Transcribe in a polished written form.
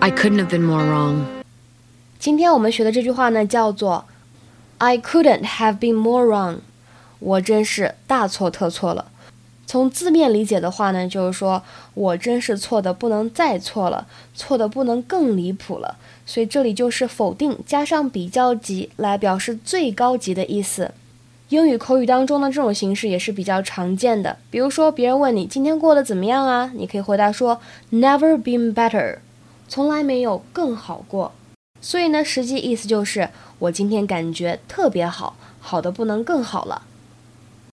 I couldn't have been more wrong. 今天我们学的这句话呢，叫做 I couldn't have been more wrong. 我真是大错特错了。从字面理解的话呢，就是说我真是错的不能再错了，错的不能更离谱了。所以这里就是否定加上比较级来表示最高级的意思。英语口语当中呢，这种形式也是比较常见的。比如说别人问你今天过得怎么样啊，你可以回答说 Never been better， 从来没有更好过。所以呢，实际意思就是我今天感觉特别好，好的不能更好了。